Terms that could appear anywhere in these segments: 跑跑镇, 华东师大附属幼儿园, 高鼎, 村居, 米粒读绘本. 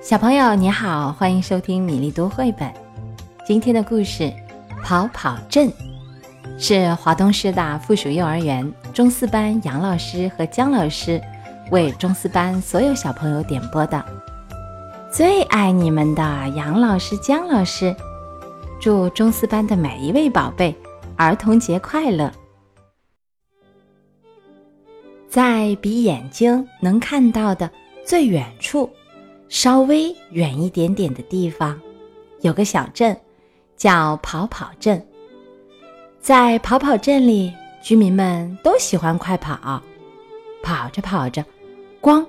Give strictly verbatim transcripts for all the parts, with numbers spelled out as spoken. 小朋友你好，欢迎收听米粒读绘本。今天的故事跑跑镇是华东师大附属幼儿园中四班杨老师和姜老师为中四班所有小朋友点播的。最爱你们的杨老师、姜老师，祝中四班的每一位宝贝儿童节快乐。在比眼睛能看到的最远处稍微远一点点的地方，有个小镇叫跑跑镇。在跑跑镇里，居民们都喜欢快跑，跑着跑着光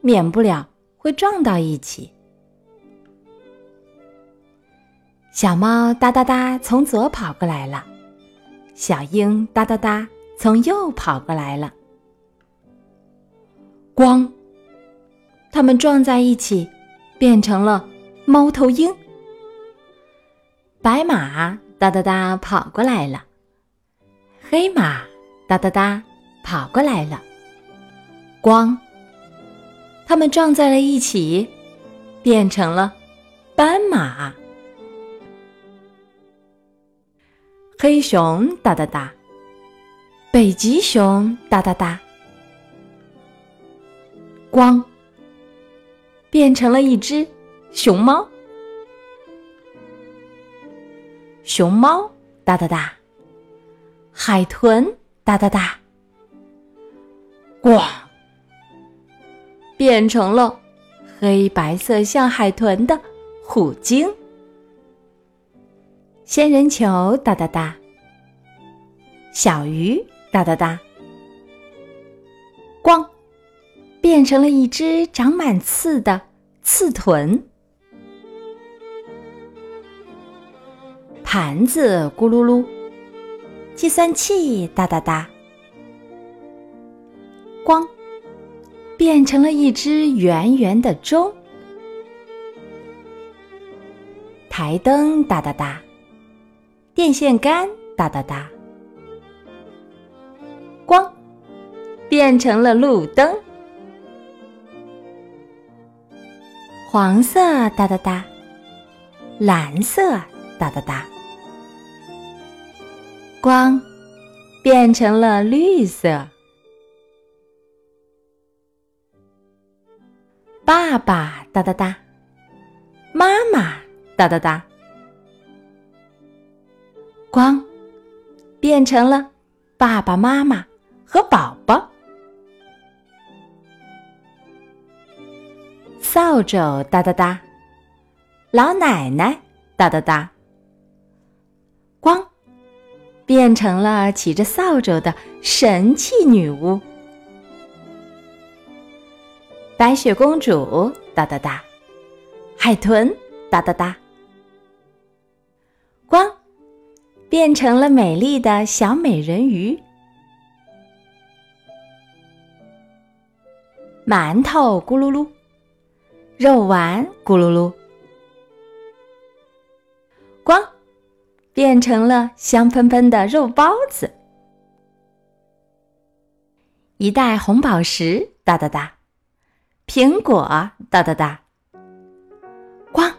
免不了会撞到一起。小猫哒哒哒从左跑过来了，小鹰哒哒哒从右跑过来了，光它们撞在一起，变成了猫头鹰。白马哒哒哒跑过来了，黑马哒哒哒跑过来了，光它们撞在了一起，变成了斑马。黑熊哒哒哒，北极熊哒哒哒，光变成了一只熊猫。熊猫哒哒哒，海豚哒哒哒，哇，变成了黑白色像海豚的虎鲸。仙人球哒哒哒，小鱼哒哒哒，光变成了一只长满刺的刺豚。盘子咕噜噜，计算器哒哒哒，光变成了一只圆圆的钟。台灯哒哒哒，电线杆哒哒哒，光变成了路灯。黄色哒哒哒，蓝色哒哒哒，光变成了绿色。爸爸哒哒哒，妈妈哒哒哒，光变成了爸爸妈妈和宝宝。扫帚哒哒哒，老奶奶哒哒哒，光变成了骑着扫帚的神气女巫。白雪公主哒哒哒，海豚哒哒哒，光变成了美丽的小美人鱼。馒头咕噜噜，肉丸咕噜噜，光变成了香喷喷的肉包子。一袋红宝石哒哒哒，苹果哒哒哒，光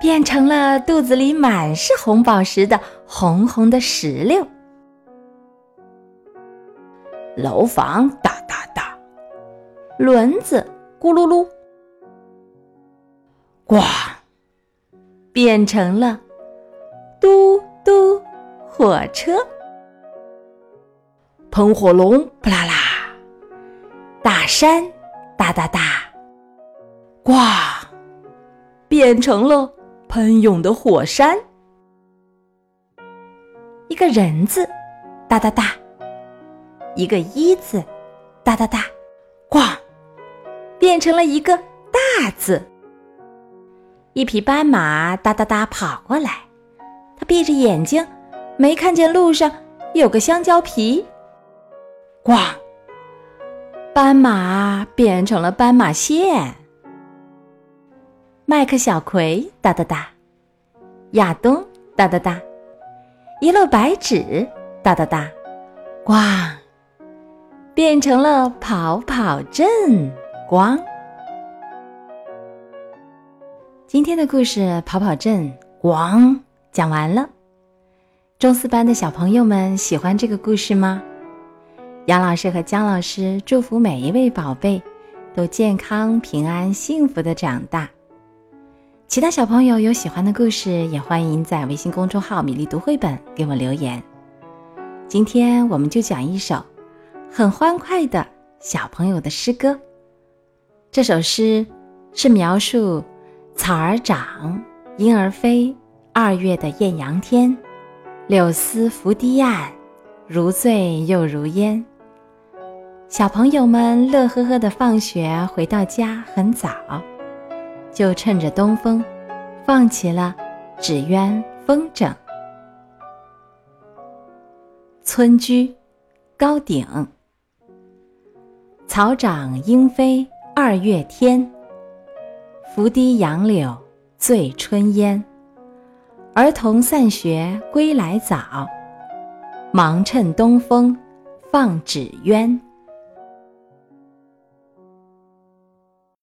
变成了肚子里满是红宝石的红红的石榴。楼房哒哒哒，轮子咕噜噜，哇，变成了嘟嘟火车。喷火龙啪啦啦，大山哒哒哒，哇，变成了喷涌的火山。一个人字哒哒哒，一个一字哒哒哒，哇，变成了一个大字。一匹斑马哒哒哒跑过来，它闭着眼睛，没看见路上有个香蕉皮。哇，斑马变成了斑马线。麦克小葵哒哒哒，亚东哒哒哒，一摞白纸哒哒哒，哇，变成了跑跑镇光。今天的故事跑跑镇王讲完了。中四班的小朋友们喜欢这个故事吗？杨老师和姜老师祝福每一位宝贝都健康平安幸福的长大。其他小朋友有喜欢的故事，也欢迎在微信公众号米粒读绘本给我留言。今天我们就讲一首很欢快的小朋友的诗歌，这首诗是描述草儿长，莺儿飞，二月的艳阳天，柳丝拂堤岸，如醉又如烟。小朋友们乐呵呵地放学回到家很早，就趁着东风放起了纸鸢风筝。村居，高鼎。草长莺飞二月天，拂堤杨柳醉春烟。儿童散学归来早，忙趁东风放纸鸢。